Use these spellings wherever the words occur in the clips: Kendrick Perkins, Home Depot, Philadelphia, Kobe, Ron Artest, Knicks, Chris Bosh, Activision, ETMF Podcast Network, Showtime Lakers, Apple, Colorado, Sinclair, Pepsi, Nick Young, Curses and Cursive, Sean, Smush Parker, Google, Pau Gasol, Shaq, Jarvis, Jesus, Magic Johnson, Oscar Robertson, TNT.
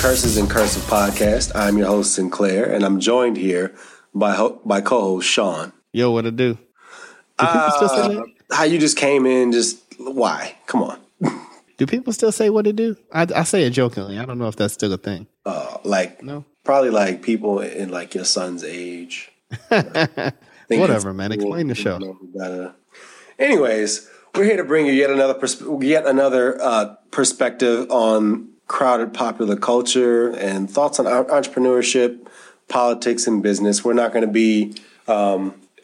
Curses and Cursive podcast. I'm your host, Sinclair, and I'm joined here by co-host Sean. Yo, what it do? How you just came in, just why? Come on. Do people still say what it do? I say it jokingly. I don't know if that's still a thing. No? Probably like people in like your son's age. Whatever, man. Cool. Explain the show. Anyways, we're here to bring you yet another perspective on crowded popular culture and thoughts on entrepreneurship, politics, and business. We're not going to be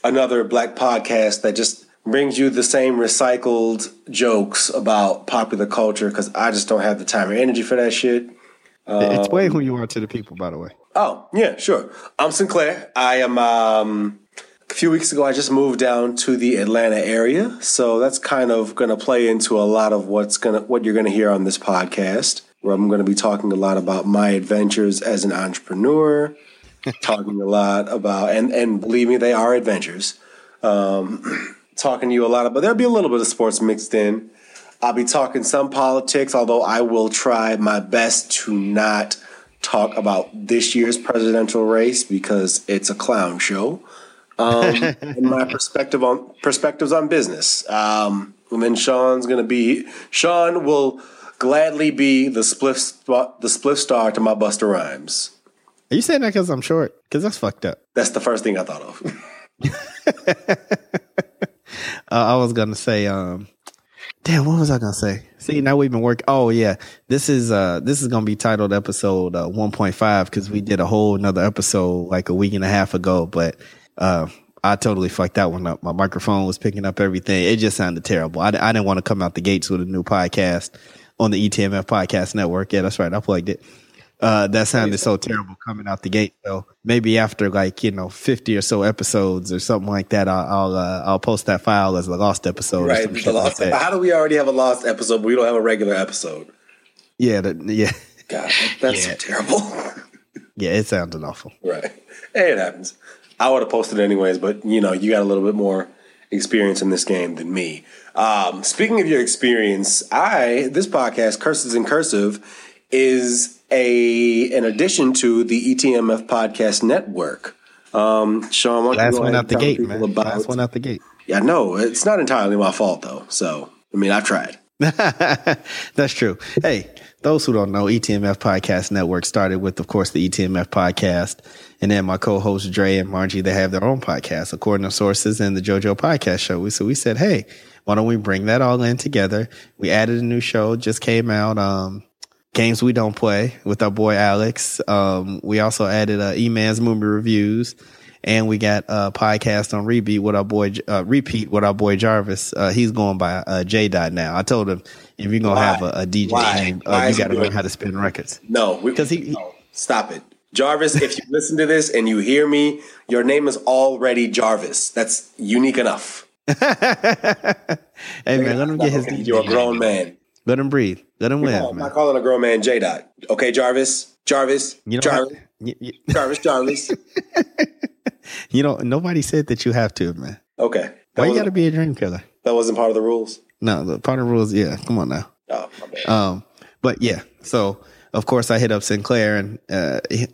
another black podcast that just brings you the same recycled jokes about popular culture, because I just don't have the time or energy for that shit. Explain who you are to the people, by the way. Oh, yeah, sure. I'm Sinclair. I am, a few weeks ago, I just moved down to the Atlanta area. So that's kind of going to play into a lot of what you're going to hear on this podcast, where I'm going to be talking a lot about my adventures as an entrepreneur, talking a lot about, and believe me, they are adventures. Talking to you a lot about, there'll be a little bit of sports mixed in. I'll be talking some politics, although I will try my best to not talk about this year's presidential race because it's a clown show. And my perspectives on business. And then Sean will gladly be the split star to my Busta Rhymes. Are you saying that because I'm short? Because that's fucked up. That's the first thing I thought of. I was going to say, what was I going to say? See, now we've been working. Oh, yeah. This is going to be titled episode 1.5 because we did a whole another episode like a week and a half ago. But I totally fucked that one up. My microphone was picking up everything. It just sounded terrible. I didn't want to come out the gates with a new podcast on the ETMF Podcast Network. Yeah, that's right. I plugged it. That sounded so terrible coming out the gate. So maybe after 50 or so episodes or something like that, I'll post that file as a lost episode. Right, the lost. Like, how do we already have a lost episode, but we don't have a regular episode? Yeah, yeah. God, that's so terrible. Yeah, it sounded awful. Right, hey, it happens. I would have posted it anyways, but you got a little bit more experience in this game than me. Speaking of your experience, this podcast, Curses and Cursive, is an addition to the ETMF Podcast Network. Sean, why don't you go ahead and tell people about it? Last one out the gate. Yeah, no, it's not entirely my fault, though. So, I've tried. That's true. Hey, those who don't know, ETMF Podcast Network started with, of course, the ETMF Podcast. And then my co-hosts, Dre and Margie, they have their own podcast, according to sources, and the JoJo Podcast Show. So we said, hey, why don't we bring that all in together? We added a new show, just came out, Games We Don't Play with our boy Alex. We also added E-Man's Movie Reviews, and we got a podcast on Repeat with our boy Jarvis. He's going by J. Dot now. I told him, if you're going to have a DJ name, you got to learn how to spin records. No, because stop it. Jarvis, if you listen to this and you hear me, your name is already Jarvis. That's unique enough. Hey, man, let him get his DJ. You're a grown man. Let him breathe. Let him live. I'm not calling a grown man J. Dot. Okay, Jarvis. Jarvis. Nobody said that you have to, man. Okay. Why you got to be a dream killer? That wasn't part of the rules? No, part of the rules, yeah. Come on now. Oh, my bad. But yeah, so of course I hit up Sinclair, and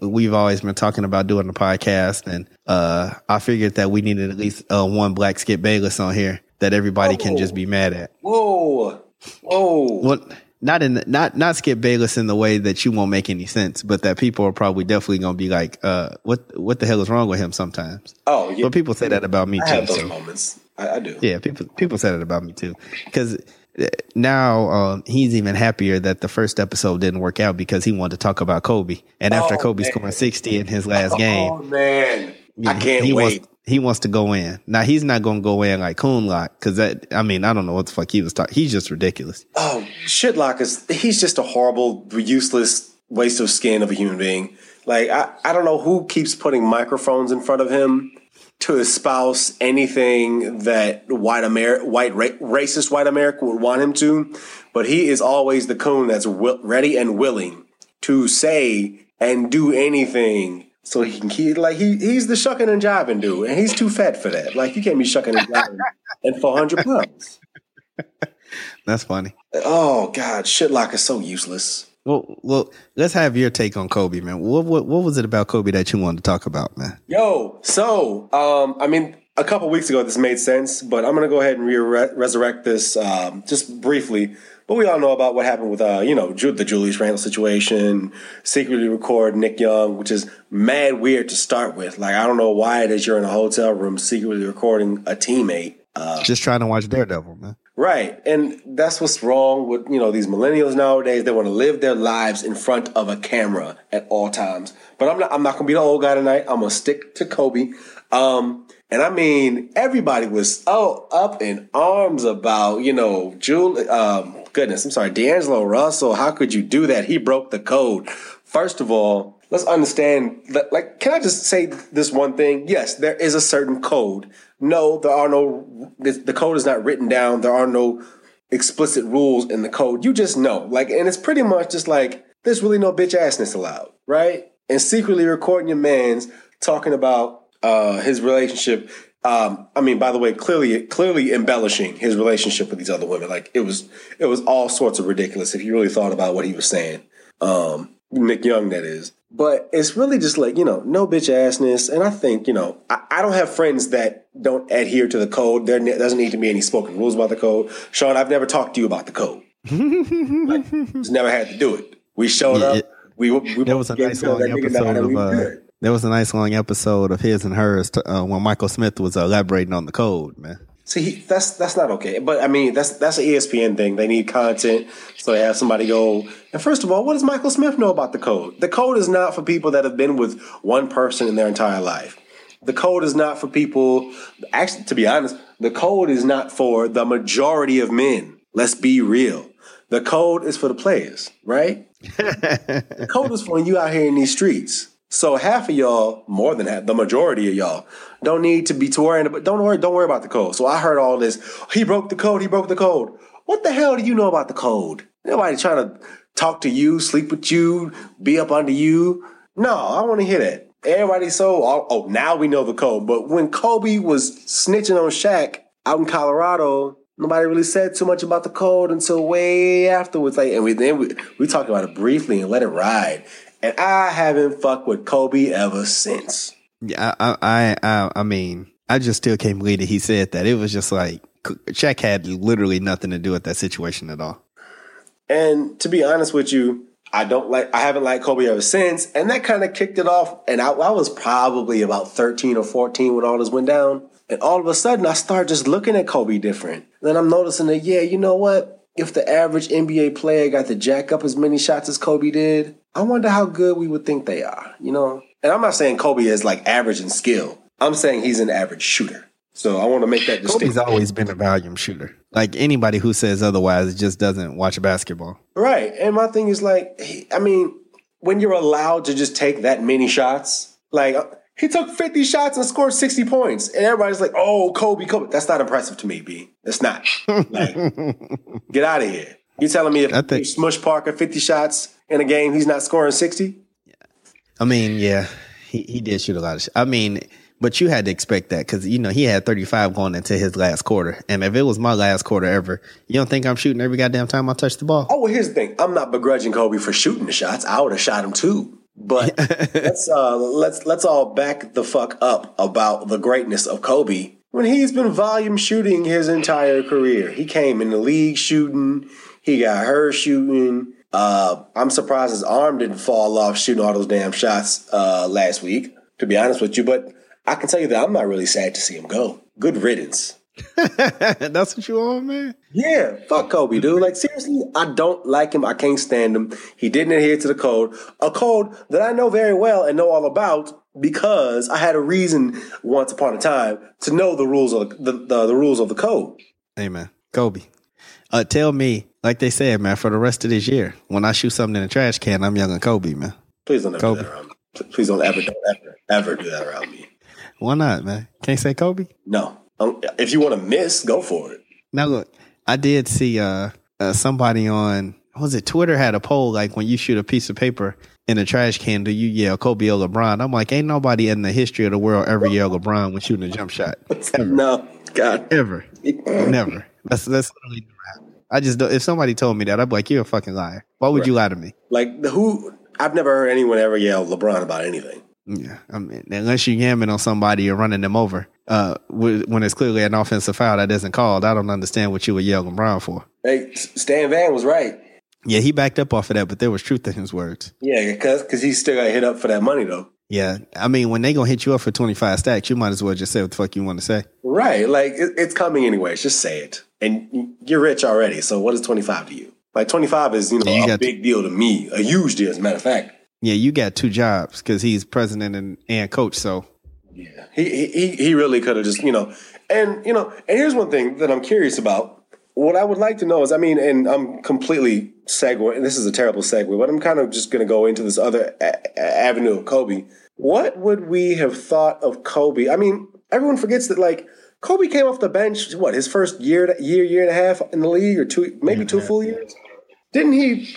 we've always been talking about doing the podcast, and I figured that we needed at least one black Skip Bayless on here that everybody can just be mad at. Whoa. Well, not Skip Bayless in the way that you won't make any sense, but that people are probably definitely going to be like, what the hell is wrong with him sometimes? Oh, yeah. But people say that about me, too. I have those moments. I do. Yeah, people say that about me, too. Because now he's even happier that the first episode didn't work out because he wanted to talk about Kobe. And after Kobe scoring 60 in his last game. Oh, man. I can't wait. He wants to go in. Now, he's not going to go in like Coonlock because I don't know what the fuck he was talking. He's just ridiculous. Oh, Shitlock he's just a horrible, useless waste of skin of a human being. Like, I don't know who keeps putting microphones in front of him to espouse anything that racist white America would want him to. But he is always the coon that's ready and willing to say and do anything. So he's the shucking and jiving dude, and he's too fat for that. Like, you can't be shucking and jiving at 400 pounds. That's funny. Oh, God. Shitlock is so useless. Well, let's have your take on Kobe, man. What was it about Kobe that you wanted to talk about, man? Yo, so, I mean, a couple weeks ago this made sense, but I'm going to go ahead and resurrect this just briefly. But we all know about what happened with, the Julius Randle situation, secretly record Nick Young, which is mad weird to start with. Like, I don't know why it is you're in a hotel room secretly recording a teammate. Just trying to watch Daredevil, man. Right. And that's what's wrong with, these millennials nowadays. They want to live their lives in front of a camera at all times. But I'm not going to be the old guy tonight. I'm going to stick to Kobe. And I mean, everybody was up in arms about, D'Angelo Russell. How could you do that? He broke the code. First of all, let's understand that, like, can I just say this one thing? Yes, there is a certain code. No, the code is not written down. There are no explicit rules in the code. You just know, like, and it's pretty much just like, there's really no bitch assness allowed, right? And secretly recording your man's talking about his relationship. By the way, clearly embellishing his relationship with these other women. Like, it was all sorts of ridiculous if you really thought about what he was saying. Nick Young, that is. But it's really just like, no bitch assness. And I think, I don't have friends that don't adhere to the code. There doesn't need to be any spoken rules about the code. Sean, I've never talked to you about the code. Like, just never had to do it. We showed up. We there was a nice long episode of his and hers when Michael Smith was elaborating on the code, man. See, that's not okay. But, I mean, that's an ESPN thing. They need content, so they have somebody go. And first of all, what does Michael Smith know about the code? The code is not for people that have been with one person in their entire life. The code is not for people. Actually, to be honest, the code is not for the majority of men. Let's be real. The code is for the players, right? The code is for when you out here in these streets. So half of y'all, more than half, the majority of y'all, don't need to be worrying about. Don't worry about the code. So I heard all this. He broke the code. What the hell do you know about the code? Nobody trying to talk to you, sleep with you, be up under you. No, I want to hear that. Everybody's so. Oh, now we know the code. But when Kobe was snitching on Shaq out in Colorado, nobody really said too much about the code until way afterwards. Like, and we talked about it briefly and let it ride. And I haven't fucked with Kobe ever since. Yeah, I just still can't believe that he said that. It was just like Shaq had literally nothing to do with that situation at all. And to be honest with you, I haven't liked Kobe ever since. And that kind of kicked it off. And I was probably about 13 or 14 when all this went down. And all of a sudden, I started just looking at Kobe different. Then I'm noticing that, yeah, you know what? If the average NBA player got to jack up as many shots as Kobe did, I wonder how good we would think they are, And I'm not saying Kobe is like average in skill. I'm saying he's an average shooter. So I want to make that distinction. Kobe's always been a volume shooter. Like, anybody who says otherwise just doesn't watch basketball. Right. And my thing is like, when you're allowed to just take that many shots, like he took 50 shots and scored 60 points. And everybody's like, oh, Kobe. That's not impressive to me, B. It's not. Like, get out of here. You're telling me if Smush Parker 50 shots in a game, he's not scoring 60? I mean, yeah, he did shoot a lot of shots. I mean, but you had to expect that because, he had 35 going into his last quarter. And if it was my last quarter ever, you don't think I'm shooting every goddamn time I touch the ball? Oh, well, here's the thing. I'm not begrudging Kobe for shooting the shots. I would have shot him too. But let's all back the fuck up about the greatness of Kobe. When he's been volume shooting his entire career, he came in the league shooting. He got her shooting. I'm surprised his arm didn't fall off shooting all those damn shots last week, to be honest with you. But I can tell you that I'm not really sad to see him go. Good riddance. That's what you on, man? Yeah, fuck Kobe, dude. Like, seriously, I don't like him. I can't stand him. He didn't adhere to the code, a code that I know very well and know all about because I had a reason once upon a time to know the rules of the rules of the code. Amen. Kobe, tell me, like they said, man, for the rest of this year, when I shoot something in a trash can, I'm yelling Kobe, man. Please don't ever do that around me. Please don't ever do that around me. Why not, man? Can't say Kobe? No. If you want to miss, go for it. Now, look, I did see somebody on, was it Twitter, had a poll, like when you shoot a piece of paper in a trash can, do you yell Kobe or LeBron? I'm like, ain't nobody in the history of the world ever yell LeBron when shooting a jump shot. Ever. No, God. Ever. Never. That's literally never happened. I just don't, if somebody told me that, I'd be like, you're a fucking liar. Why would you lie to me? Like, who? I've never heard anyone ever yell LeBron about anything. Yeah, I mean, unless you're yamming on somebody or running them over, when it's clearly an offensive foul that isn't called, I don't understand what you would yell LeBron for. Hey, Stan Van was right. Yeah, he backed up off of that, but there was truth in his words. Yeah, because he still got hit up for that money, though. Yeah, I mean, when they gonna hit you up for 25 stacks, you might as well just say what the fuck you want to say. Right, like, it's coming anyways. Just say it. And you're rich already, so what is 25 to you? Like, 25 is, you know, yeah, you a big deal to me, a huge deal, as a matter of fact. Yeah, you got two jobs because he's president and coach, so. Yeah, he really could have just, you know. And, you know, and here's one thing that I'm curious about. What I would like to know is, I mean, and I'm completely segueing. This is a terrible segue, but I'm kind of just going to go into this other avenue of Kobe. What would we have thought of Kobe? I mean, everyone forgets that, like, Kobe came off the bench, what, his first year and a half in the league, or two full years? Didn't he?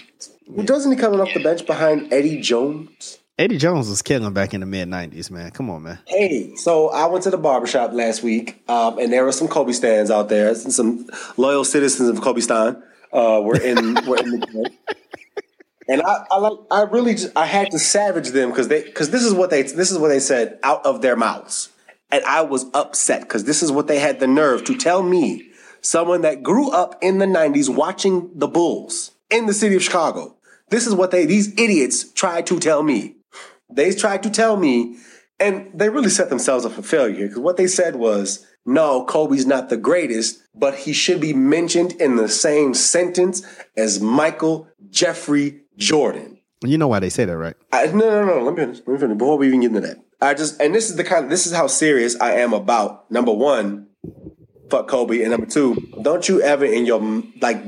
Doesn't he come off the bench behind Eddie Jones? Eddie Jones was killing back in the mid-90s, man. Come on, man. Hey, so I went to the barbershop last week, and there were some Kobe stands out there, and some loyal citizens of Kobe Stan were in the game. And I had to savage them because this is what they said out of their mouths, and I was upset because this is what they had the nerve to tell me, someone that grew up in the 90s watching the Bulls in the city of Chicago. This is what these idiots tried to tell me. They tried to tell me, and they really set themselves up for failure because what they said was, no, Kobe's not the greatest, but he should be mentioned in the same sentence as Michael Jeffrey Jordan. You know why they say that, right? No. Let me finish. Before we even get into that, this is how serious I am about, number one, fuck Kobe, and number two, don't you ever in your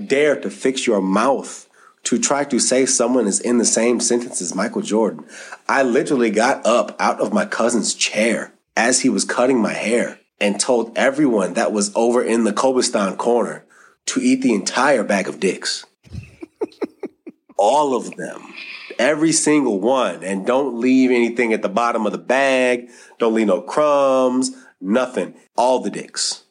dare to fix your mouth to try to say someone is in the same sentence as Michael Jordan. I literally got up out of my cousin's chair as he was cutting my hair and told everyone that was over in the Kobe-stan corner to eat the entire bag of dicks. All of them. Every single one. And don't leave anything at the bottom of the bag. Don't leave no crumbs. Nothing. All the dicks.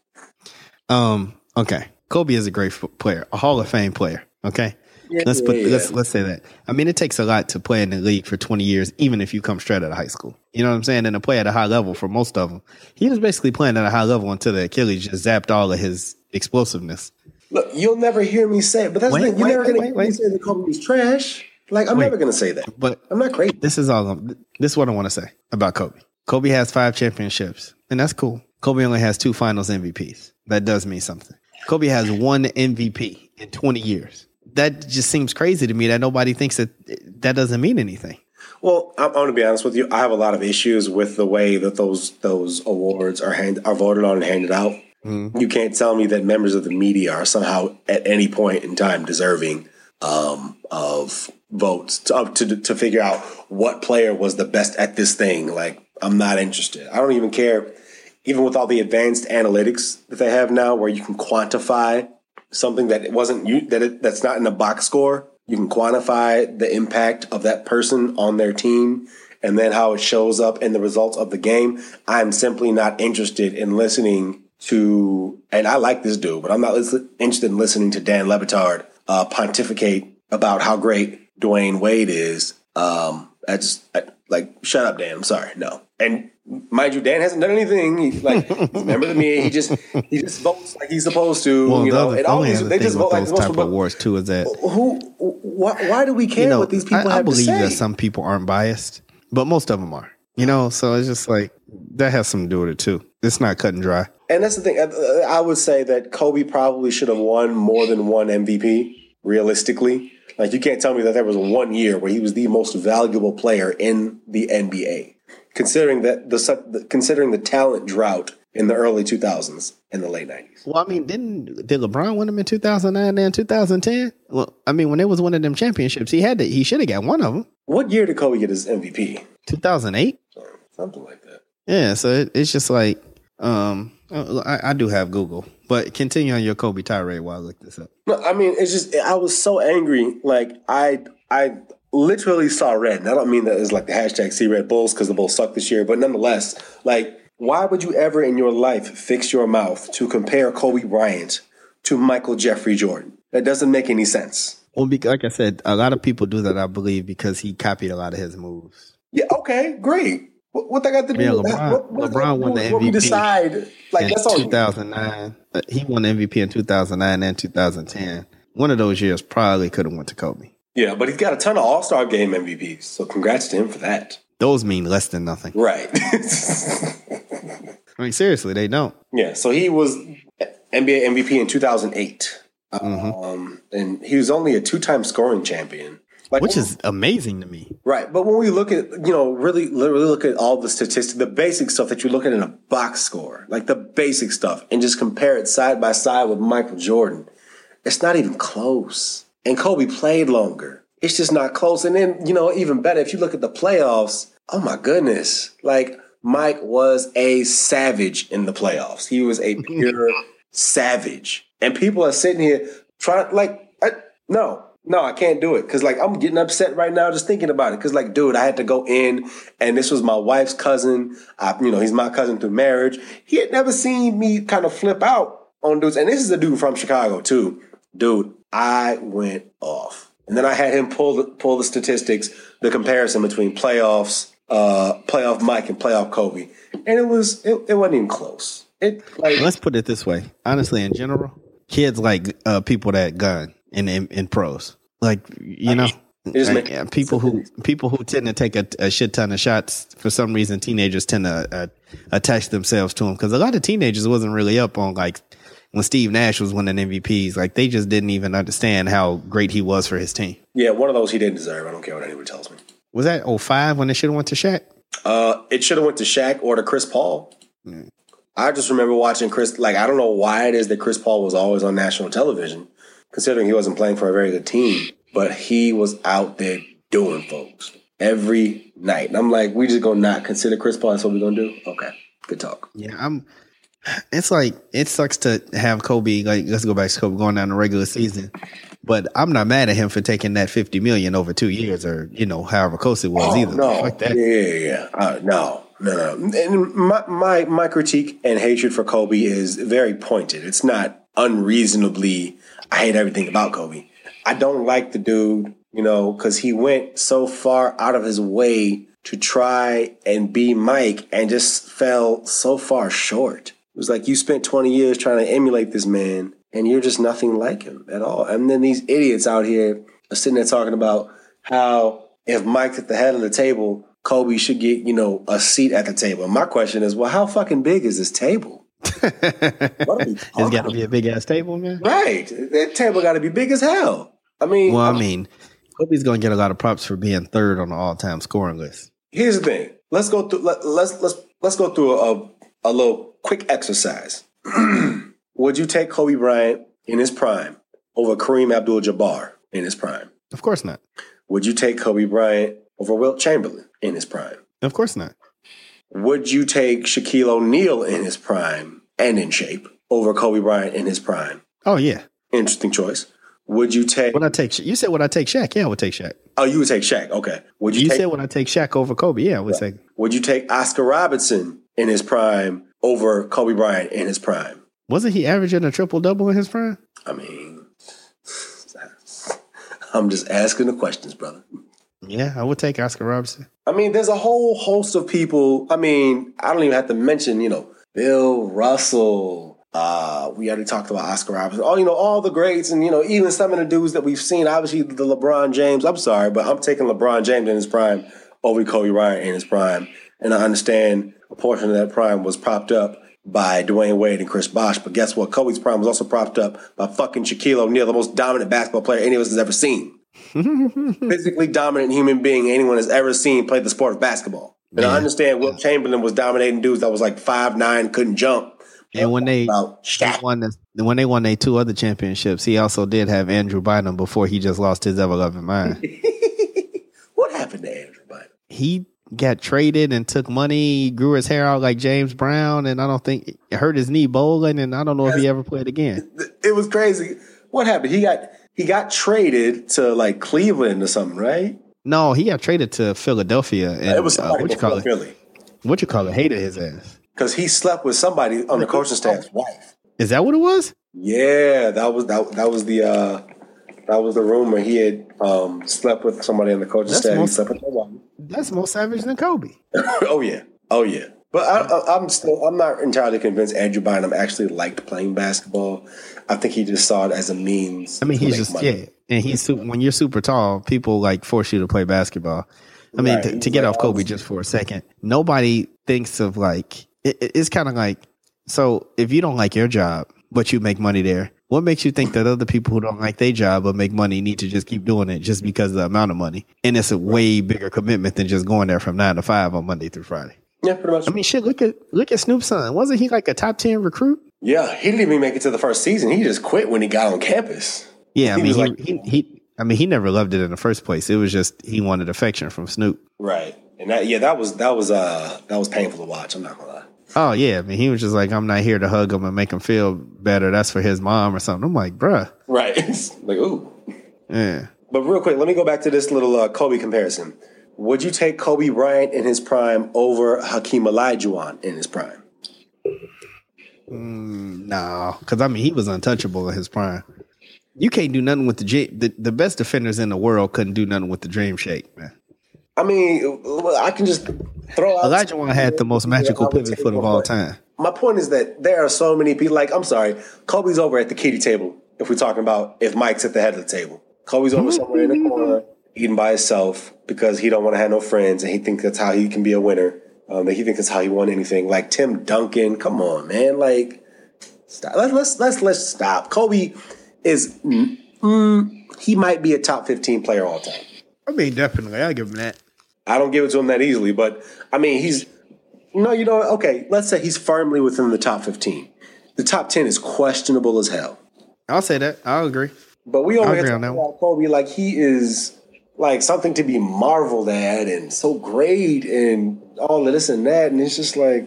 Okay. Kobe is a great player. A Hall of Fame player. Okay. Yeah, let's say that. I mean, it takes a lot to play in the league for 20 years, even if you come straight out of high school. You know what I'm saying? And to play at a high level for most of them. He was basically playing at a high level until the Achilles just zapped all of his explosiveness. Look, you'll never hear me say it, but that's the thing. You're never going to hear me say that Kobe was trash. Like, I'm never going to say that. But I'm not crazy. This is what I want to say about Kobe. Kobe has 5 championships, and that's cool. Kobe only has 2 finals MVPs. That does mean something. Kobe has 1 MVP in 20 years. That just seems crazy to me that nobody thinks that doesn't mean anything. Well, I'm going to be honest with you. I have a lot of issues with the way that those awards are voted on and handed out. Mm-hmm. You can't tell me that members of the media are somehow at any point in time deserving of votes to figure out what player was the best at this thing. Like, I'm not interested. I don't even care. Even with all the advanced analytics that they have now where you can quantify something that that's not in a box score. You can quantify the impact of that person on their team and then how it shows up in the results of the game. I'm simply not interested in listening to, and I like this dude, but I'm not interested in listening to Dan Le Batard pontificate about how great Dwayne Wade is. Shut up, Dan. I'm sorry. No. And mind you, Dan hasn't done anything. He's like, remember me? He just votes like he's supposed to. Well, you know, and all these they just vote like those type of awards too. Is that why do we care what these people have to say? I believe that some people aren't biased, but most of them are. You know, so it's just like that has something to do with it too. It's not cut and dry. And that's the thing. I would say that Kobe probably should have won more than 1 MVP. Realistically, like you can't tell me that there was one year where he was the most valuable player in the NBA. Considering that the talent drought in the early 2000s and the late 90s. Well, I mean, did LeBron win them in 2009 and 2010? Well, I mean, when it was one of them championships, he should have got one of them. What year did Kobe get his MVP? 2008, something like that. Yeah, so it's just like I do have Google, but continue on your Kobe tirade while I look this up. No, I mean, it's just I was so angry, like I literally saw red. And I don't mean that it's like the hashtag see red Bulls because the Bulls suck this year. But nonetheless, like, why would you ever in your life fix your mouth to compare Kobe Bryant to Michael Jeffrey Jordan? That doesn't make any sense. Well, like I said, a lot of people do that, I believe, because he copied a lot of his moves. Yeah, okay, great. What they got to do? Yeah, LeBron won the MVP. What we decide, like, that's all. 2009. He won the MVP in 2009 and 2010. One of those years probably could have went to Kobe. Yeah, but he's got a ton of All-Star Game MVPs, so congrats to him for that. Those mean less than nothing. Right. I mean, seriously, they don't. Yeah, so he was NBA MVP in 2008. And he was only a two-time scoring champion. Like, which is amazing to me. Right. But when we look at, you know, really look at all the statistics, the basic stuff that you look at in a box score, like the basic stuff, and just compare it side by side with Michael Jordan, it's not even close. And Kobe played longer. It's just not close. And then, you know, even better, if you look at the playoffs, oh, my goodness. Like, Mike was a savage in the playoffs. He was a pure savage. And people are sitting here trying, like, No, I can't do it because, like, I'm getting upset right now just thinking about it because, like, dude, I had to go in and this was my wife's cousin. You know, he's my cousin through marriage. He had never seen me kind of flip out on dudes. And this is a dude from Chicago, too. Dude, I went off. And then I had him pull the statistics, the comparison between playoffs, playoff Mike and playoff Kobe. And it wasn't even close. Let's put it this way. Honestly, in general, kids like people that gun. In pros, like, you know, like, people who tend to take a shit ton of shots for some reason, teenagers tend to attach themselves to them because a lot of teenagers wasn't really up on, like, when Steve Nash was winning MVPs, like, they just didn't even understand how great he was for his team. Yeah, one of those he didn't deserve. I don't care what anyone tells me. Was that 05 when it should have went to Shaq? It should have went to Shaq or to Chris Paul. Mm. I just remember watching Chris. Like, I don't know why it is that Chris Paul was always on national television, considering he wasn't playing for a very good team, but he was out there doing folks every night. And I'm like, we just going to not consider Chris Paul. That's what we're going to do? Okay, good talk. Yeah, it's like, it sucks to have Kobe, like, let's go back to Kobe, going down the regular season. But I'm not mad at him for taking that $50 million over 2 years or, you know, however close it was either. No, like that. Yeah. No. And my critique and hatred for Kobe is very pointed. It's not unreasonably... I hate everything about Kobe. I don't like the dude, you know, because he went so far out of his way to try and be Mike and just fell so far short. It was like you spent 20 years trying to emulate this man and you're just nothing like him at all. And then these idiots out here are sitting there talking about how if Mike's at the head of the table, Kobe should get, you know, a seat at the table. And my question is, well, how fucking big is this table? It's got to be a big ass table, man. Right, that table got to be big as hell. I mean, Kobe's gonna get a lot of props for being third on the all time scoring list. Here's the thing. Let's go through. Let's go through a little quick exercise. Would you take Kobe Bryant in his prime over Kareem Abdul-Jabbar in his prime? Of course not. Would you take Kobe Bryant over Wilt Chamberlain in his prime? Of course not. Would you take Shaquille O'Neal in his prime and in shape over Kobe Bryant in his prime? Oh, yeah. Interesting choice. Would you take... You said would I take Shaq? Yeah, I would take Shaq. Oh, you would take Shaq. Okay. Would you said would I take Shaq over Kobe? Yeah, I would say. Would you take Oscar Robertson in his prime over Kobe Bryant in his prime? Wasn't he averaging a triple-double in his prime? I mean, I'm just asking the questions, brother. Yeah, I would take Oscar Robertson. I mean, there's a whole host of people. I mean, I don't even have to mention, you know, Bill Russell. We already talked about Oscar Robertson. Oh, you know, all the greats and, you know, even some of the dudes that we've seen. Obviously, the LeBron James. I'm sorry, but I'm taking LeBron James in his prime over Kobe Bryant in his prime. And I understand a portion of that prime was propped up by Dwayne Wade and Chris Bosh. But guess what? Kobe's prime was also propped up by fucking Shaquille O'Neal, the most dominant basketball player any of us has ever seen. Physically dominant human being anyone has ever seen play the sport of basketball. And yeah. I understand Wilt Chamberlain was dominating dudes that was like 5'9", couldn't jump. And when they won their two other championships, he also did have Andrew Bynum before he just lost his ever-loving mind. What happened to Andrew Bynum? He got traded and took money, grew his hair out like James Brown, and I don't think hurt his knee bowling, and I don't know if he ever played again. It was crazy. What happened? He got traded to like Cleveland or something, right? No, he got traded to Philadelphia. And, it was Philly. What you call it? Hated his ass because he slept with somebody on the coaching staff's wife. Is that what it was? Yeah, that was the rumor. He had slept with somebody in the coaching staff. He slept with nobody. That's more savage than Kobe. Oh yeah. But I'm not entirely convinced Andrew Bynum actually liked playing basketball. I think he just saw it as a means. I mean, he's just money. Yeah, and when you're super tall, people like force you to play basketball. I mean, right. to get off Kobe just for a second, nobody thinks of like it's kind of like, so if you don't like your job but you make money there, what makes you think that other people who don't like their job but make money need to just keep doing it just because of the amount of money? And it's a way bigger commitment than just going there from 9 to 5 on Monday through Friday. Yeah, pretty much. I mean, shit, look at Snoop's son. Wasn't he like a top 10 recruit? Yeah, he didn't even make it to the first season. He just quit when he got on campus. Yeah, he never loved it in the first place. It was just he wanted affection from Snoop. Right. And that was painful to watch, I'm not gonna lie. Oh yeah, I mean, he was just like, I'm not here to hug him and make him feel better. That's for his mom or something. I'm like, bruh. Right. Like, ooh. Yeah. But real quick, let me go back to this little Kobe comparison. Would you take Kobe Bryant in his prime over Hakeem Olajuwon in his prime? No, because I mean, he was untouchable in his prime. You can't do nothing with the best defenders in the world couldn't do nothing with the Dream Shake, man. I mean, I can just throw out. Olajuwon had the most magical pivot foot of all time. My point is that there are so many people. Like, I'm sorry, Kobe's over at the kiddie table. If we're talking about if Mike's at the head of the table, Kobe's over somewhere in the corner eating by himself because he don't want to have no friends and he thinks that's how he can be a winner. He thinks that's how he won anything. Like Tim Duncan, come on, man. Like, stop. Let's stop. Kobe is he might be a top 15 player all time. I mean, definitely, I give him that. I don't give it to him that easily, but I mean, let's say he's firmly within the top 15. The top 10 is questionable as hell. I'll say that. I'll agree. But we only have to talk about Kobe like he is like something to be marveled at and so great and all of this and that. And it's just like,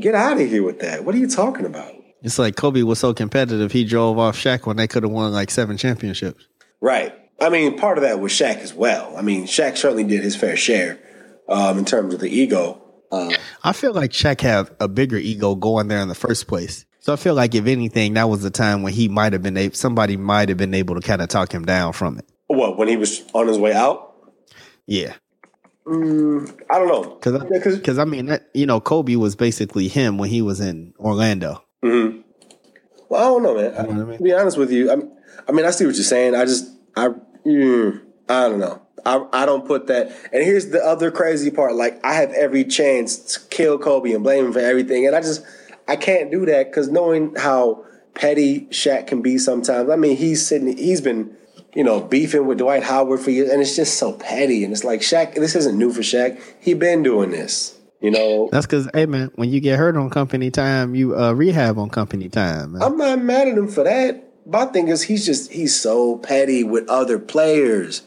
get out of here with that. What are you talking about? It's like Kobe was so competitive, he drove off Shaq when they could have won like 7 championships. Right. I mean, part of that was Shaq as well. I mean, Shaq certainly did his fair share in terms of the ego. I feel like Shaq had a bigger ego going there in the first place. So I feel like if anything, that was the time when he might have been somebody might have been able to kind of talk him down from it. What, when he was on his way out? Yeah. I don't know. Because I mean, Kobe was basically him when he was in Orlando. Mm-hmm. Well, I don't know, man. You know what I mean? To be honest with you, I mean, I see what you're saying. I don't know. I don't put that. And here's the other crazy part. Like, I have every chance to kill Kobe and blame him for everything. And I can't do that because knowing how petty Shaq can be sometimes. I mean, he's been, beefing with Dwight Howard for years. And it's just so petty. And it's like, Shaq, this isn't new for Shaq. He been doing this, That's because, hey, man, when you get hurt on company time, you rehab on company time. Man. I'm not mad at him for that. My thing is, he's so petty with other players.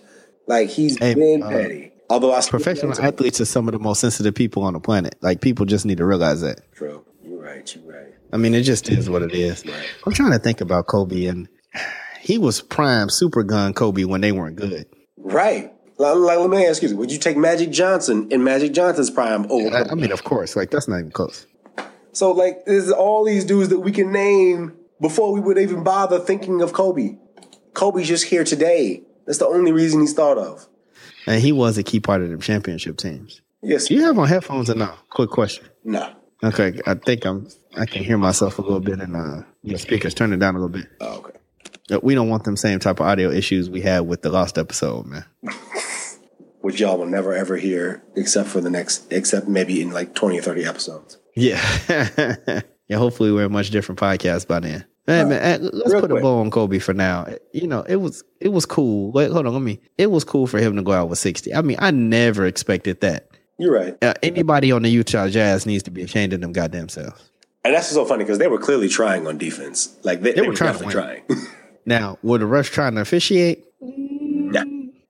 Like, he's been petty. Although professional athletes are some of the most sensitive people on the planet. Like, people just need to realize that. True. You're right. I mean, it just is what it is. Right. I'm trying to think about Kobe, and he was prime super gun Kobe when they weren't good. Right. Like, let me ask you, would you take Magic Johnson in Magic Johnson's prime over Kobe? I mean, of course. Like, that's not even close. So, like, there's all these dudes that we can name before we would even bother thinking of Kobe. Kobe's just here today. That's the only reason he's thought of. And he was a key part of the championship teams. Yes. Do you have on headphones or no? Quick question. No. Okay. I think I can hear myself a little bit and the speakers. Turn it down a little bit. Oh, okay. We don't want them same type of audio issues we had with the lost episode, man. Which y'all will never ever hear except maybe in like 20 or 30 episodes. Yeah. Yeah, hopefully we're a much different podcast by then. Hey, man, let's put a bow on Kobe for now. It was cool. Wait, hold on, It was cool for him to go out with 60. I mean, I never expected that. You're right. Anybody on the Utah Jazz needs to be ashamed of them goddamn selves. And that's so funny because they were clearly trying on defense. Like they were trying. Now, were the refs trying to officiate? Yeah.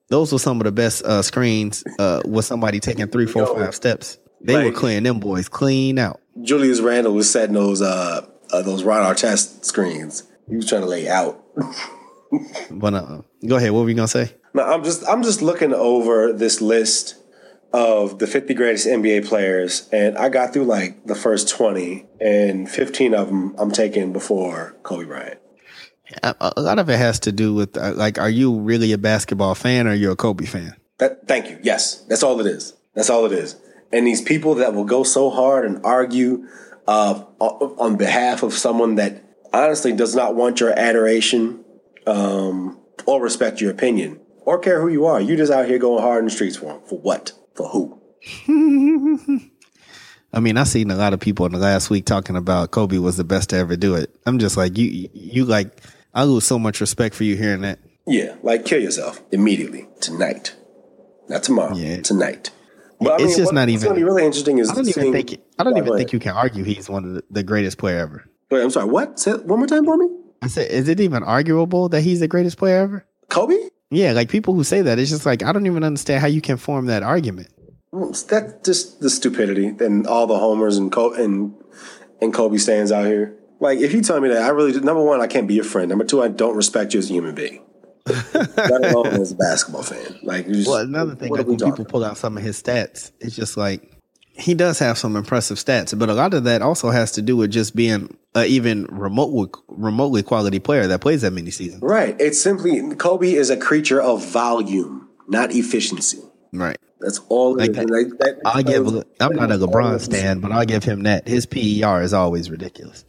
Those were some of the best screens with somebody taking 3, 4, 5 steps. They were clearing them boys clean out. Julius Randle was setting those Ron Artest screens. He was trying to lay out. But go ahead. What were you gonna say? No, I'm just looking over this list of the 50 greatest NBA players, and I got through like the first 20, and 15 of them I'm taking before Kobe Bryant. A lot of it has to do with, like, are you really a basketball fan or are you a Kobe fan? Thank you. Yes, that's all it is. That's all it is. And these people that will go so hard and argue on behalf of someone that honestly does not want your adoration or respect your opinion or care who you are. You're just out here going hard in the streets for them. For what? For who? I mean, I've seen a lot of people in the last week talking about Kobe was the best to ever do it. I'm just like, you like, I lose so much respect for you hearing that. Yeah, like kill yourself immediately tonight, not tomorrow. Yeah. Tonight. But it's not even. It's going to be really interesting. I don't even think you can argue he's one of the greatest player ever. Wait, I'm sorry. What? Say it one more time for me. I said, is it even arguable that he's the greatest player ever? Kobe? Yeah, like people who say that, it's just like I don't even understand how you can form that argument. That's just the stupidity and all the homers and Kobe stands out here. Like, if you tell me that, I really, number one, I can't be your friend. Number two, I don't respect you as a human being. Let alone as a basketball fan. Like, just, well, another thing, like, when people pull out some of his stats, it's just like he does have some impressive stats, but a lot of that also has to do with just being an even remotely quality player that plays that many seasons. Right. It's simply Kobe is a creature of volume, not efficiency. Right. That's all. Like that, I'm not a LeBron stan, but I'll give him that. His PER is always ridiculous.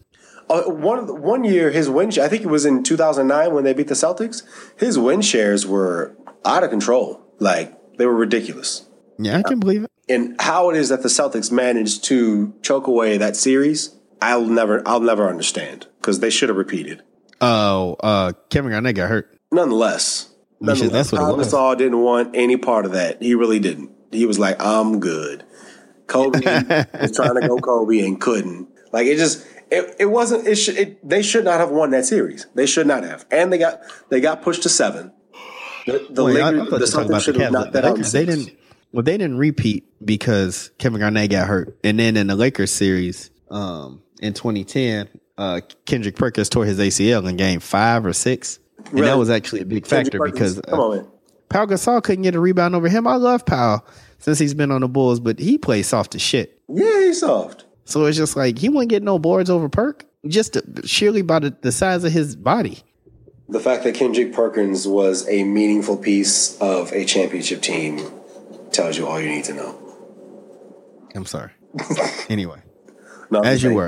One year, his win share, I think it was in 2009 when they beat the Celtics, his win shares were out of control. Like, they were ridiculous. Yeah, I can believe it. And how it is that the Celtics managed to choke away that series, I'll never understand, because they should have repeated. Oh, Kevin Garnett got hurt. Nonetheless, Gasol didn't want any part of that. He really didn't. He was like, I'm good. Kobe was trying to go Kobe and couldn't. Like, it just... It wasn't. They should not have won that series. They should not have. And they got pushed to 7. The Lakers should have knocked that out. They didn't repeat because Kevin Garnett got hurt. And then in the Lakers series in 2010, Kendrick Perkins tore his ACL in game 5 or 6, and really? That was actually a big factor because Pau Gasol couldn't get a rebound over him. I love Pau since he's been on the Bulls, but he plays soft as shit. Yeah, he's soft. So it's just like he wouldn't get no boards over Perk just sheerly by the size of his body. The fact that Kendrick Perkins was a meaningful piece of a championship team tells you all you need to know. I'm sorry. Anyway, we're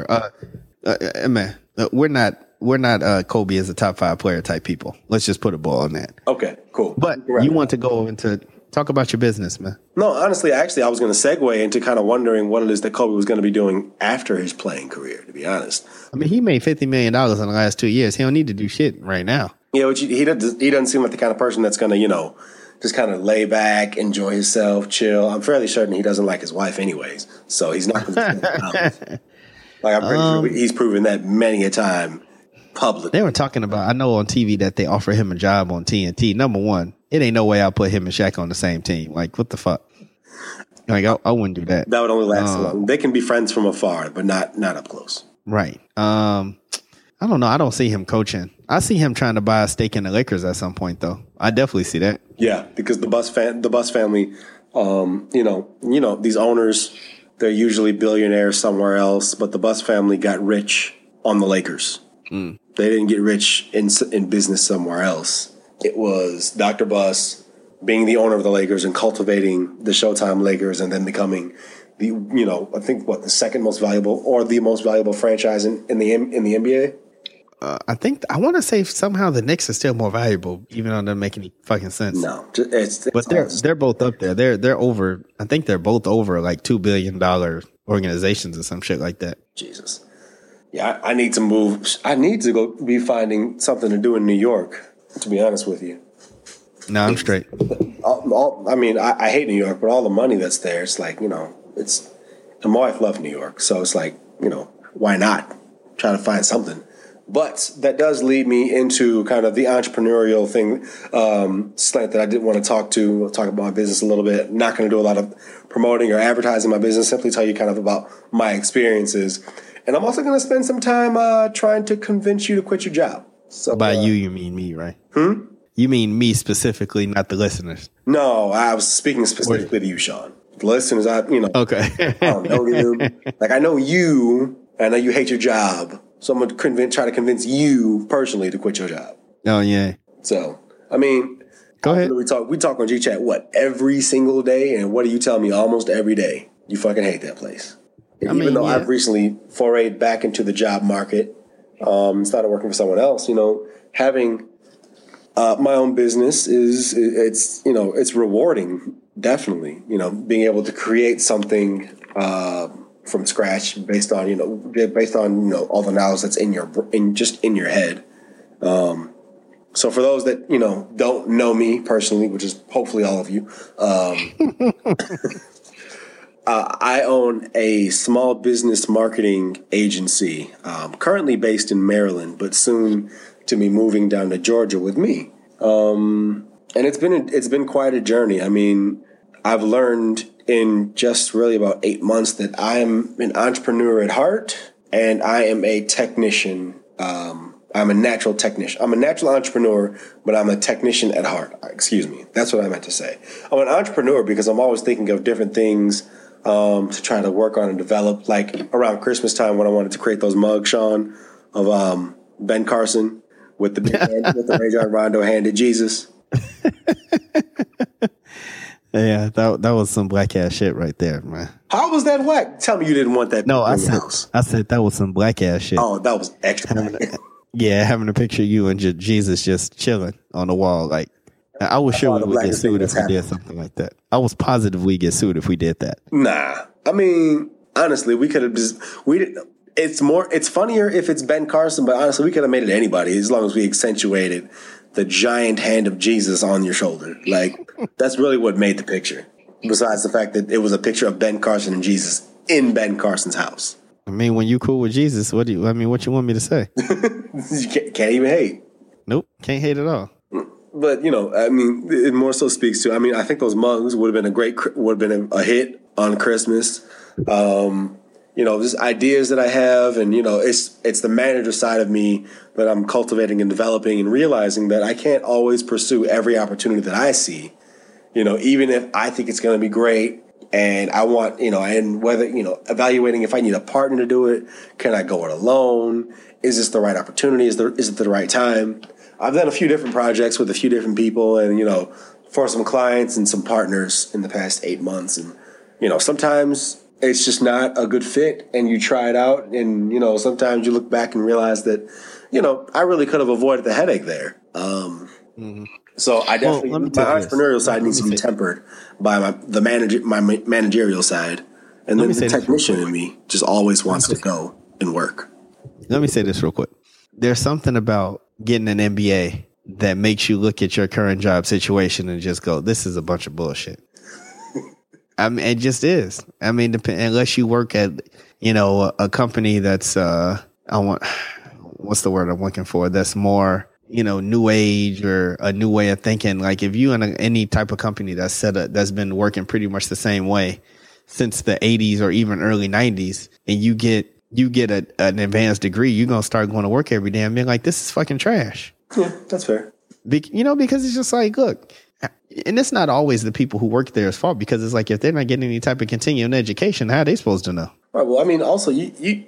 not Kobe as a top 5 player type people. Let's just put a ball on that. Okay, cool. But right. You want to go into. Talk about your business, man. No, honestly, actually, I was going to segue into kind of wondering what it is that Kobe was going to be doing after his playing career, to be honest. I mean, he made $50 million in the last 2 years. He don't need to do shit right now. Yeah, but he doesn't seem like the kind of person that's going to, just kind of lay back, enjoy himself, chill. I'm fairly certain he doesn't like his wife anyways, so he's not going to. Like, I'm pretty sure he's proven that many a time publicly. They were talking about, I know on TV that they offered him a job on TNT. Number one, it ain't no way I'll put him and Shaq on the same team. Like, what the fuck? Like, I wouldn't do that. That would only last so long. They can be friends from afar, but not up close. Right. I don't know. I don't see him coaching. I see him trying to buy a stake in the Lakers at some point, though. I definitely see that. Yeah, because the Bus family, these owners, they're usually billionaires somewhere else, but the Bus family got rich on the Lakers. Mm. They didn't get rich in business somewhere else. It was Dr. Buss being the owner of the Lakers and cultivating the Showtime Lakers and then becoming the, I think the second most valuable or the most valuable franchise in the NBA. I want to say somehow the Knicks are still more valuable, even though it doesn't make any fucking sense. No, but they're both up there. They're over. I think they're both over like $2 billion organizations or some shit like that. Jesus. Yeah, I need to move. I need to go be finding something to do in New York. To be honest with you. No, I'm straight. I hate New York, but all the money that's there, it's like, it's, and my wife loved New York. So it's like, why not try to find something? But that does lead me into kind of the entrepreneurial thing slant that I did want to talk about my business a little bit. I'm not going to do a lot of promoting or advertising my business, simply tell you kind of about my experiences. And I'm also going to spend some time trying to convince you to quit your job. So, by you mean me, right? Hmm? You mean me specifically, not the listeners. No, I was speaking specifically to you, Sean. The listeners, I don't know you. Like, I know you hate your job, someone try to convince you personally to quit your job. Oh, yeah. So, I mean, go ahead. We talk on G-Chat, what, every single day? And what do you tell me almost every day? You fucking hate that place. Even though I've recently forayed back into the job market, started working for someone else, you know, having my own business is rewarding, definitely. You know, being able to create something from scratch based on all the knowledge that's in your head. So for those that, you know, don't know me personally, which is hopefully all of you, I own a small business marketing agency, currently based in Maryland, but soon to be moving down to Georgia with me. And it's been quite a journey. I mean, I've learned in just really about 8 months that I am an entrepreneur at heart, and I am a technician. I'm a natural technician. I'm a natural entrepreneur, but I'm a technician at heart. Excuse me. That's what I meant to say. I'm an entrepreneur because I'm always thinking of different things to try to work on and develop, like around Christmas time when I wanted to create those mugs, Sean, of Ben Carson with the big hand, with the Rajon Rondo handed Jesus. Yeah, that was some black ass shit right there, man. How was that whack? Tell me you didn't want that. No, I said that was some black ass shit. Oh, that was extra. Having to picture you and Jesus just chilling on the wall, like. I was sure we would get sued if we did something like that. I was positive we'd get sued if we did that. Nah. I mean, honestly, we could have just... It's funnier if it's Ben Carson, but honestly, we could have made it anybody as long as we accentuated the giant hand of Jesus on your shoulder. Like, that's really what made the picture. Besides the fact that it was a picture of Ben Carson and Jesus in Ben Carson's house. I mean, when you cool with Jesus, what you want me to say? You can't even hate. Nope. Can't hate at all. But, you know, I mean, it more so speaks to, I mean, I think those mugs would have been a hit on Christmas. You know, just ideas that I have. And, you know, it's the manager side of me that I'm cultivating and developing and realizing that I can't always pursue every opportunity that I see, you know, even if I think it's going to be great. And I want, you know, and whether, you know, evaluating if I need a partner to do it. Can I go it alone? Is this the right opportunity? Is it the right time? I've done a few different projects with a few different people and, you know, for some clients and some partners in the past 8 months. And, you know, sometimes it's just not a good fit and you try it out. And, you know, sometimes you look back and realize that, you know, I really could have avoided the headache there. So I definitely, my entrepreneurial side needs to be tempered by my managerial side. And then the technician in me just always wants to go and work. Let me say this real quick. There's something about getting an MBA that makes you look at your current job situation and just go, this is a bunch of bullshit. I mean, it just is. I mean, unless you work at, you know, a company that's, what's the word I'm looking for? That's more, you know, new age or a new way of thinking. Like if you in any type of company that's set up, that's been working pretty much the same way since the 80s or even early 90s, and you get an advanced degree, you're going to start going to work every day and being like, this is fucking trash. Yeah, that's fair. Because it's just like, look, and it's not always the people who work there's fault, because it's like, if they're not getting any type of continuing education, how are they supposed to know? Right. Well, I mean, also, you're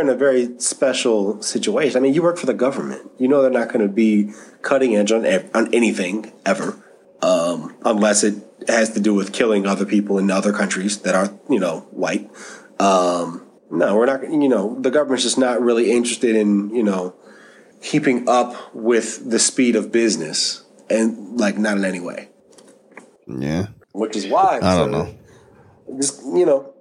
in a very special situation. I mean, you work for the government. You know they're not going to be cutting edge on anything ever, unless it has to do with killing other people in other countries that are, you know, white. No, we're not, you know, the government's just not really interested in, you know, keeping up with the speed of business, and like not in any way. Yeah. Which is why. I don't know. Just, you know,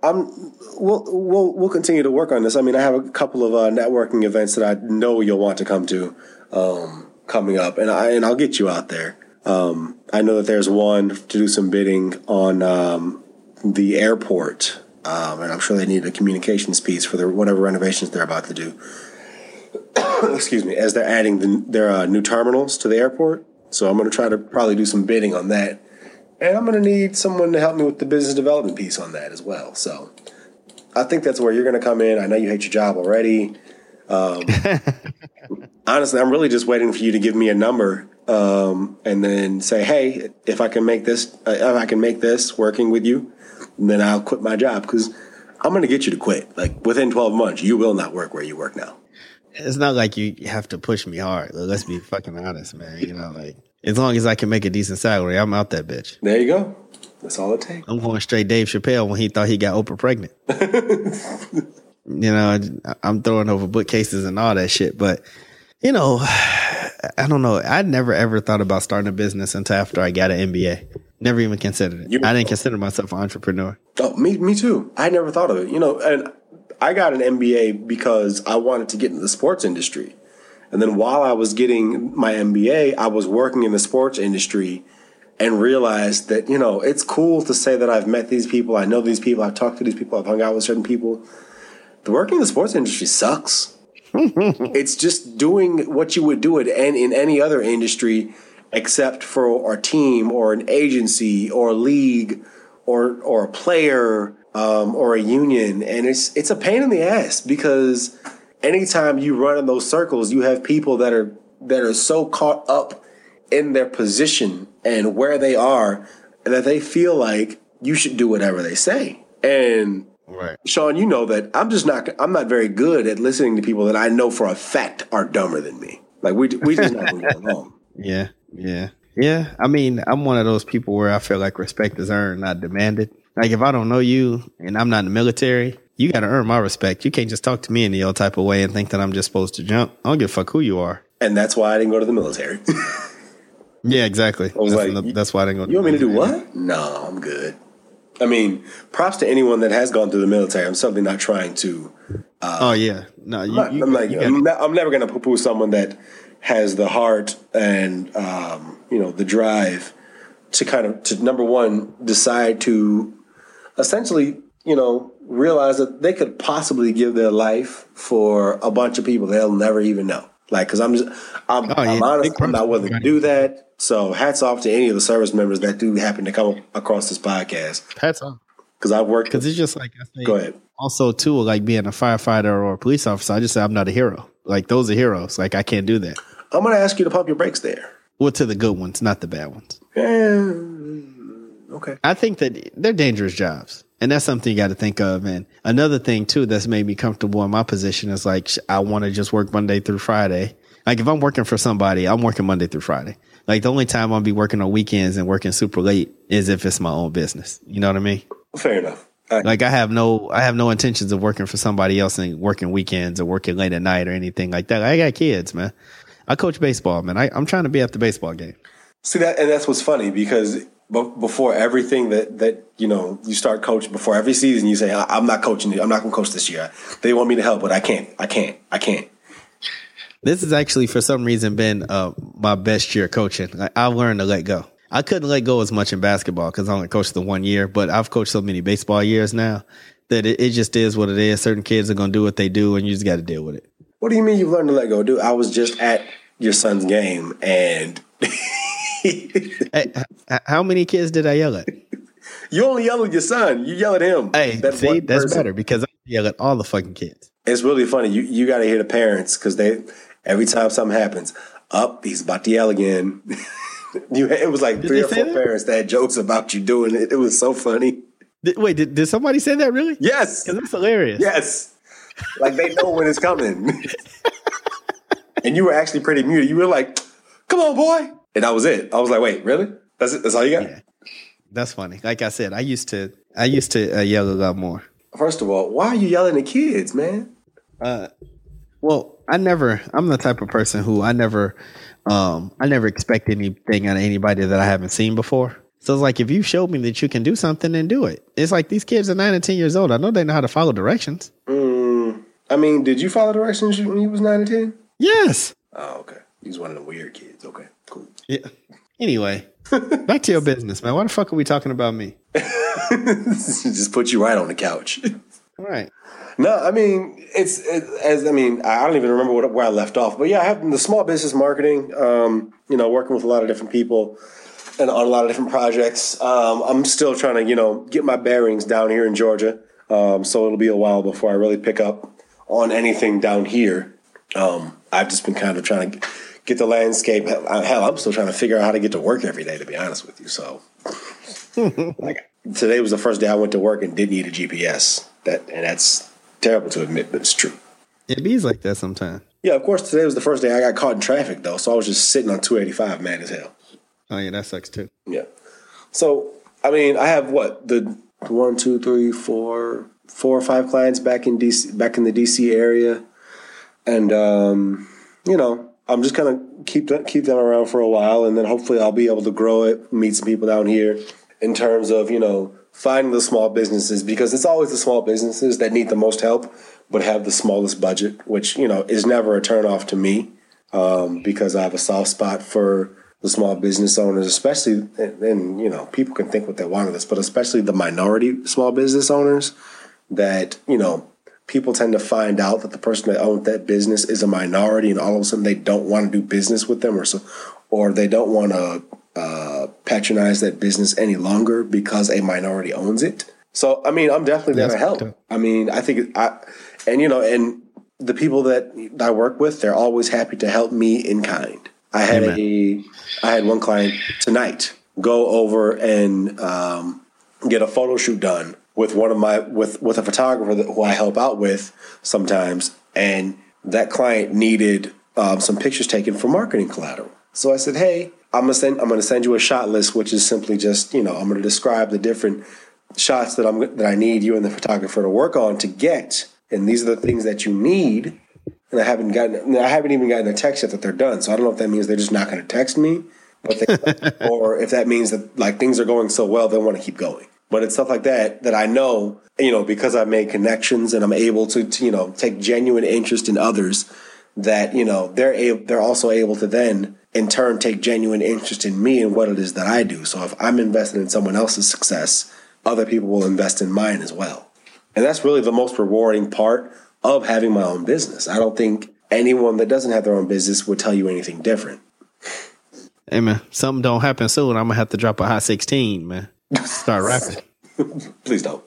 we'll continue to work on this. I mean, I have a couple of networking events that I know you'll want to come to coming up, and I'll get you out there. I know that there's one to do some bidding on the airport. And I'm sure they need a communications piece for their whatever renovations they're about to do. Excuse me, as they're adding their new terminals to the airport. So I'm going to try to probably do some bidding on that. And I'm going to need someone to help me with the business development piece on that as well. So I think that's where you're going to come in. I know you hate your job already. Honestly, I'm really just waiting for you to give me a number and then say, hey, if I can make this working with you, and then I'll quit my job, because I'm going to get you to quit. Like within 12 months, you will not work where you work now. It's not like you have to push me hard. Let's be fucking honest, man. You know, like, as long as I can make a decent salary, I'm out that bitch. There you go. That's all it takes. I'm going straight Dave Chappelle when he thought he got Oprah pregnant. You know, I'm throwing over bookcases and all that shit. But, you know, I don't know. I never, ever thought about starting a business until after I got an MBA. Never even considered it. I didn't consider myself an entrepreneur. Oh, me too. I never thought of it. You know, and I got an MBA because I wanted to get into the sports industry. And then while I was getting my MBA, I was working in the sports industry and realized that, you know, it's cool to say that I've met these people, I know these people, I've talked to these people, I've hung out with certain people. The working in the sports industry sucks. It's just doing what you would do it in any other industry except for a team or an agency or a league or a player or a union. And it's a pain in the ass because anytime you run in those circles, you have people that are so caught up in their position and where they are that they feel like you should do whatever they say. And right. Sean, you know that I'm not very good at listening to people that I know for a fact are dumber than me. Like we just not going along. Yeah. I mean, I'm one of those people where I feel like respect is earned, not demanded. Like if I don't know you and I'm not in the military, you got to earn my respect. You can't just talk to me in the old type of way and think that I'm just supposed to jump. I don't give a fuck who you are. And that's why I didn't go to the military. Yeah, exactly. That's why I didn't go to the military. You want me to do what? No, I'm good. I mean, props to anyone that has gone through the military. I'm certainly not trying to. No, I'm never going to poo-poo someone that has the heart and the drive to to number one decide to essentially realize that they could possibly give their life for a bunch of people they'll never even know. Like, because I'm honest, I'm not willing to do that. So hats off to any of the service members that do happen to come across this podcast. Hats off. Because I've worked. Because it's just like, I think, go ahead. Also too, like being a firefighter or a police officer, I just say I'm not a hero. Like those are heroes. Like I can't do that. I'm going to ask you to pump your brakes there. Well, to the good ones, not the bad ones. Okay. I think that they're dangerous jobs. And that's something you got to think of. And another thing too, that's made me comfortable in my position is like, I want to just work Monday through Friday. Like if I'm working for somebody, I'm working Monday through Friday. Like the only time I'll be working on weekends and working super late is if it's my own business. You know what I mean? Fair enough. Right. Like I have no intentions of working for somebody else and working weekends or working late at night or anything like that. I got kids, man. I coach baseball, man. I'm trying to be at the baseball game. See that, and that's what's funny because before everything that you start coaching, before every season, you say I'm not coaching. I'm not going to coach this year. They want me to help, but I can't. This has actually, for some reason, been my best year coaching. I learned to let go. I couldn't let go as much in basketball because I only coached the one year, but I've coached so many baseball years now that it just is what it is. Certain kids are going to do what they do, and you just got to deal with it. What do you mean you've learned to let go, dude? I was just at your son's game, and hey, how many kids did I yell at? You only yell at your son. You yell at him. Hey, that's better because I yell at all the fucking kids. It's really funny. You got to hear the parents because they every time something happens, he's about to yell again. It was like three or four parents that had jokes about you doing it. It was so funny. Wait, did somebody say that really? Yes. Because that's hilarious. Yes. Like they know when it's coming. And you were actually pretty muted. You were like, come on, boy. And that was it. I was like, wait, really? That's it? That's all you got? Yeah. That's funny. Like I said, I used to yell a lot more. First of all, why are you yelling at kids, man? I'm the type of person who I never expect anything out of anybody that I haven't seen before. So it's like, if you showed me that you can do something, then do it. It's like these kids are 9 and 10 years old. I know they know how to follow directions. I mean, did you follow directions when you was 9 and 10? Yes. Oh, okay. He's one of the weird kids. Okay, cool. Yeah. Anyway, back to your business, man. Why the fuck are we talking about me? Just put you right on the couch. All right. No, I mean, I don't even remember where I left off, but yeah, I have the small business marketing, working with a lot of different people and on a lot of different projects. I'm still trying to, get my bearings down here in Georgia. So it'll be a while before I really pick up on anything down here. I've just been kind of trying to get the landscape. Hell, I'm still trying to figure out how to get to work every day, to be honest with you. So like today was the first day I went to work and didn't need a GPS. That's terrible to admit, but it's true. It be like that sometimes. Yeah, of course, today was the first day I got caught in traffic, though, so I was just sitting on 285 mad as hell. Oh, yeah, that sucks, too. Yeah. So, I mean, I have, what, the one, two, three, four or five clients back in D.C., back in the D.C. area. And, you know, I'm just going to keep them around for a while, and then hopefully I'll be able to grow it, meet some people down here in terms of, you know, finding the small businesses, because it's always the small businesses that need the most help but have the smallest budget, which, you know, is never a turnoff to me, because I have a soft spot for the small business owners, especially, and, you know, people can think what they want of this, but especially the minority small business owners that, you know, people tend to find out that the person that owns that business is a minority, and all of a sudden they don't want to do business with them, or they don't want to patronize that business any longer because a minority owns it. So, I mean, I'm definitely there to help. I mean, I think and, you know, and the people that I work with, they're always happy to help me in kind. I had one client tonight go over and get a photo shoot done with one of my, with a photographer that, who I help out with sometimes. And that client needed some pictures taken for marketing collateral. So I said, hey, I'm going to send you a shot list, which is simply just, you know, I'm going to describe the different shots that I need you and the photographer to work on to get. And these are the things that you need. And I haven't even gotten a text yet that they're done. So I don't know if that means they're just not going to text me, but or if that means that, like, things are going so well, they want to keep going. But it's stuff like that I know, you know, because I've made connections and I'm able to you know, take genuine interest in others, that, you know, they're also able to then in turn take genuine interest in me and what it is that I do. So if I'm invested in someone else's success, other people will invest in mine as well. And that's really the most rewarding part of having my own business. I don't think anyone that doesn't have their own business would tell you anything different. Hey, man, something don't happen soon, I'm going to have to drop a hot 16, man. Start rapping. Please don't.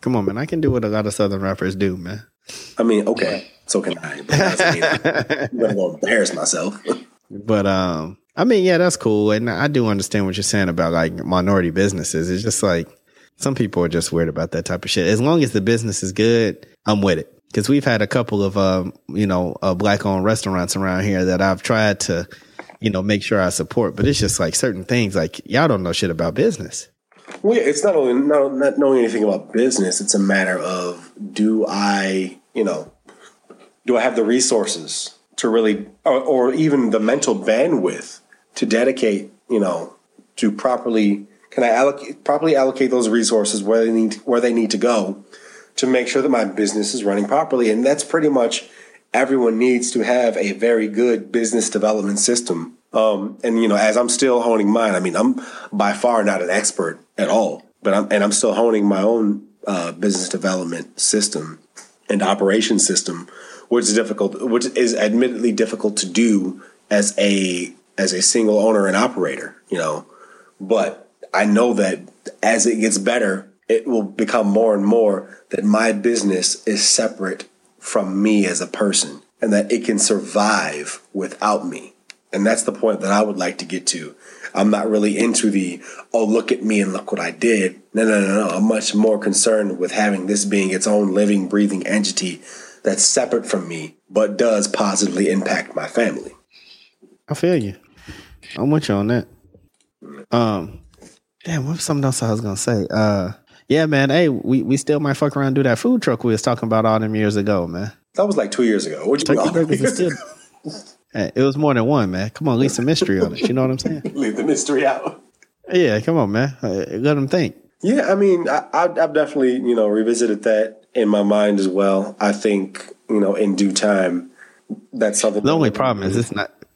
Come on, man. I can do what a lot of Southern rappers do, man. I mean, okay. So can I. But I'm going to embarrass myself. But, I mean, yeah, that's cool. And I do understand what you're saying about, like, minority businesses. It's just like, some people are just weird about that type of shit. As long as the business is good, I'm with it. Because we've had a couple of, you know, black-owned restaurants around here that I've tried to, you know, make sure I support. But it's just like certain things, like, y'all don't know shit about business. Well, yeah, it's not knowing anything about business. It's a matter of, do I have the resources to really, or even the mental bandwidth to dedicate, you know, to properly, can I properly allocate those resources where they need to go? To make sure that my business is running properly. And that's pretty much, everyone needs to have a very good business development system. And, you know, as I'm still honing mine, I mean, I'm by far not an expert at all, but I'm still honing my own business development system and operation system, which is admittedly difficult to do as a single owner and operator, you know, but I know that as it gets better, it will become more and more that my business is separate from me as a person, and that it can survive without me. And that's the point that I would like to get to. I'm not really into the, oh, look at me and look what I did. No. I'm much more concerned with having this being its own living, breathing entity that's separate from me, but does positively impact my family. I feel you. I'm with you on that. Damn, what's something else I was going to say? Yeah, man. Hey, we still might fuck around and do that food truck we was talking about all them years ago, man. That was like 2 years ago. What'd you do? Hey, it was more than one, man. Come on, leave some mystery on it. You know what I'm saying? Leave the mystery out. Yeah, come on, man. Let them think. Yeah, I mean, I've definitely, you know, revisited that in my mind as well. I think, you know, in due time, that's something. The only problem is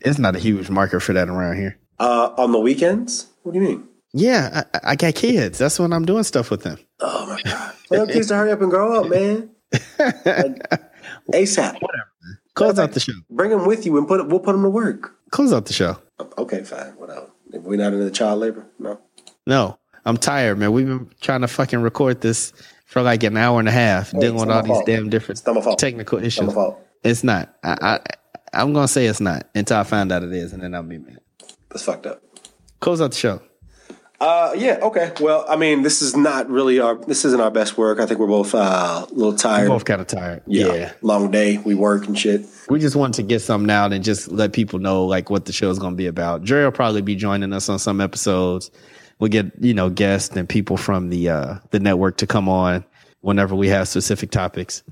it's not a huge market for that around here. On the weekends? What do you mean? Yeah, I got kids. That's when I'm doing stuff with them. Oh, my God. Tell kids to hurry up and grow up, man. ASAP. Whatever. Close out the show. Bring them with you and we'll put them to work. Close out the show. Okay, fine. Whatever. We're not into child labor? No. No. I'm tired, man. We've been trying to fucking record this for like an hour and a half, dealing with all these damn different technical issues. It's my fault. It's not. I'm going to say it's not until I find out it is, and then I'll be mad. That's fucked up. Close out the show. Yeah. Okay. Well, I mean, this is not really our. This isn't our best work. I think we're both a little tired. We're both kind of tired. Yeah. Long day. We work and shit. We just wanted to get something out and just let people know like what the show is going to be about. Dre will probably be joining us on some episodes. We'll get guests and people from the network to come on whenever we have specific topics.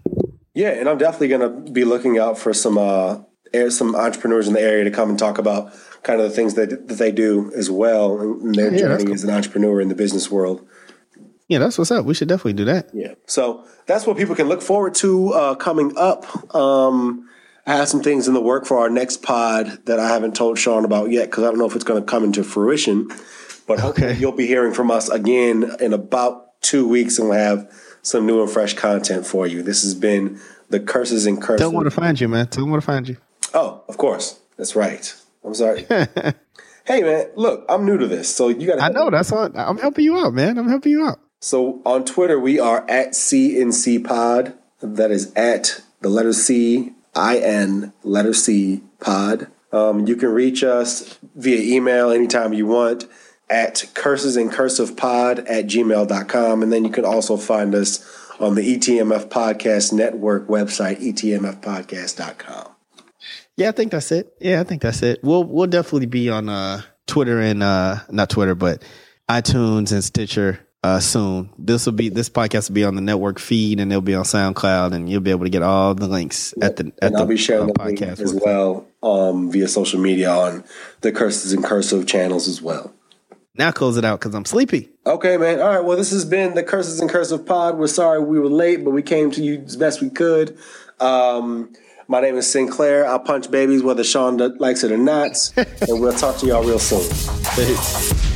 Yeah, and I'm definitely going to be looking out for some entrepreneurs in the area to come and talk about kind of the things that they do as well and their journey as an entrepreneur in the business world. Yeah, that's what's up. We should definitely do that. Yeah. So that's what people can look forward to coming up. I have some things in the work for our next pod that I haven't told Sean about yet because I don't know if it's going to come into fruition. But hopefully you'll be hearing from us again in about 2 weeks and we'll have some new and fresh content for you. This has been the Curses and Cursive. Tell them where to find you, man. Tell them where to find you. Oh, of course. That's right. I'm sorry. Hey, man, look, I'm new to this, so you got to help. I know. That's all. I'm helping you out, man. I'm helping you out. So on Twitter, we are at CNC Pod. That is at the letter C, I-N, letter C, Pod. You can reach us via email anytime you want at cursesandcursivepod@gmail.com. And then you can also find us on the ETMF Podcast Network website, etmfpodcast.com. Yeah, I think that's it. We'll definitely be on Twitter and not Twitter, but iTunes and Stitcher soon. This podcast will be on the network feed, and it'll be on SoundCloud, and you'll be able to get all the links and I'll be sharing the podcast as well via social media on the Curses and Cursive channels as well. Now close it out because I'm sleepy. Okay, man. All right. Well, this has been the Curses and Cursive Pod. We're sorry we were late, but we came to you as best we could. My name is Sinclair. I punch babies whether Sean likes it or not. And we'll talk to y'all real soon. Peace.